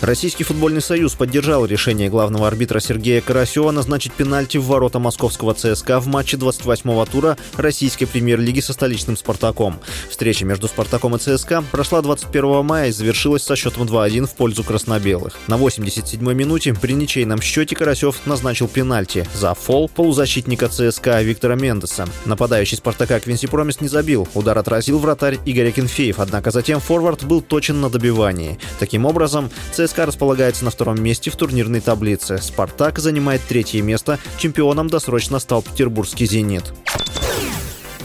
Российский футбольный союз поддержал решение главного арбитра Сергея Карасева назначить пенальти в ворота московского ЦСКА в матче 28-го тура российской премьер-лиги со столичным «Спартаком». Встреча между «Спартаком» и «ЦСКА» прошла 21 мая и завершилась со счетом 2-1 в пользу краснобелых. На 87-й минуте при ничейном счете Карасев назначил пенальти за фол полузащитника ЦСКА Виктора Мендеса. Нападающий «Спартака» Квинси Промес не забил, удар отразил вратарь Игорь Акинфеев, однако затем форвард был точен на добивании. Таким образом, ЦСКА располагается на втором месте в турнирной таблице. «Спартак» занимает третье место. Чемпионом досрочно стал петербургский «Зенит».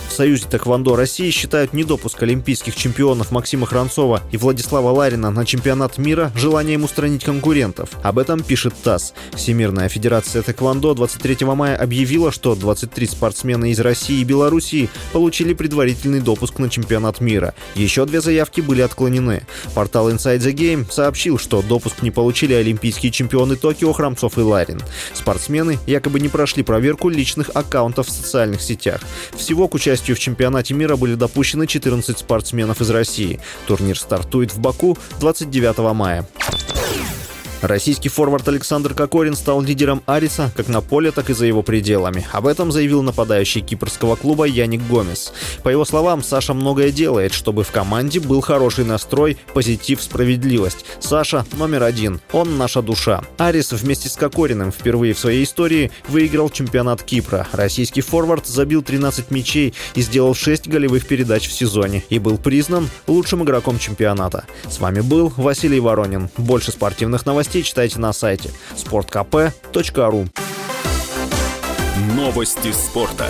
В Союзе таэквондо России считают недопуск олимпийских чемпионов Максима Хранцова и Владислава Ларина на чемпионат мира желанием устранить конкурентов. Об этом пишет ТАСС. Всемирная федерация таэквондо 23 мая объявила, что 23 спортсмена из России и Белоруссии получили предварительный допуск на чемпионат мира. Еще две заявки были отклонены. Портал Inside the Game сообщил, что допуск не получили олимпийские чемпионы Токио Храмцов и Ларин. Спортсмены якобы не прошли проверку личных аккаунтов в социальных сетях. Всего к участию в чемпионате мира были допущены 14 спортсменов из России. Турнир стартует в Баку 29 мая. Российский форвард Александр Кокорин стал лидером Ариса как на поле, так и за его пределами. Об этом заявил нападающий кипрского клуба Яник Гомес. По его словам, Саша многое делает, чтобы в команде был хороший настрой, позитив, справедливость. Саша номер один. Он наша душа. Арис вместе с Кокориным впервые в своей истории выиграл чемпионат Кипра. Российский форвард забил 13 мячей и сделал 6 голевых передач в сезоне и был признан лучшим игроком чемпионата. С вами был Василий Воронин. Больше спортивных новостей читайте на сайте sportkp.ru. Новости спорта.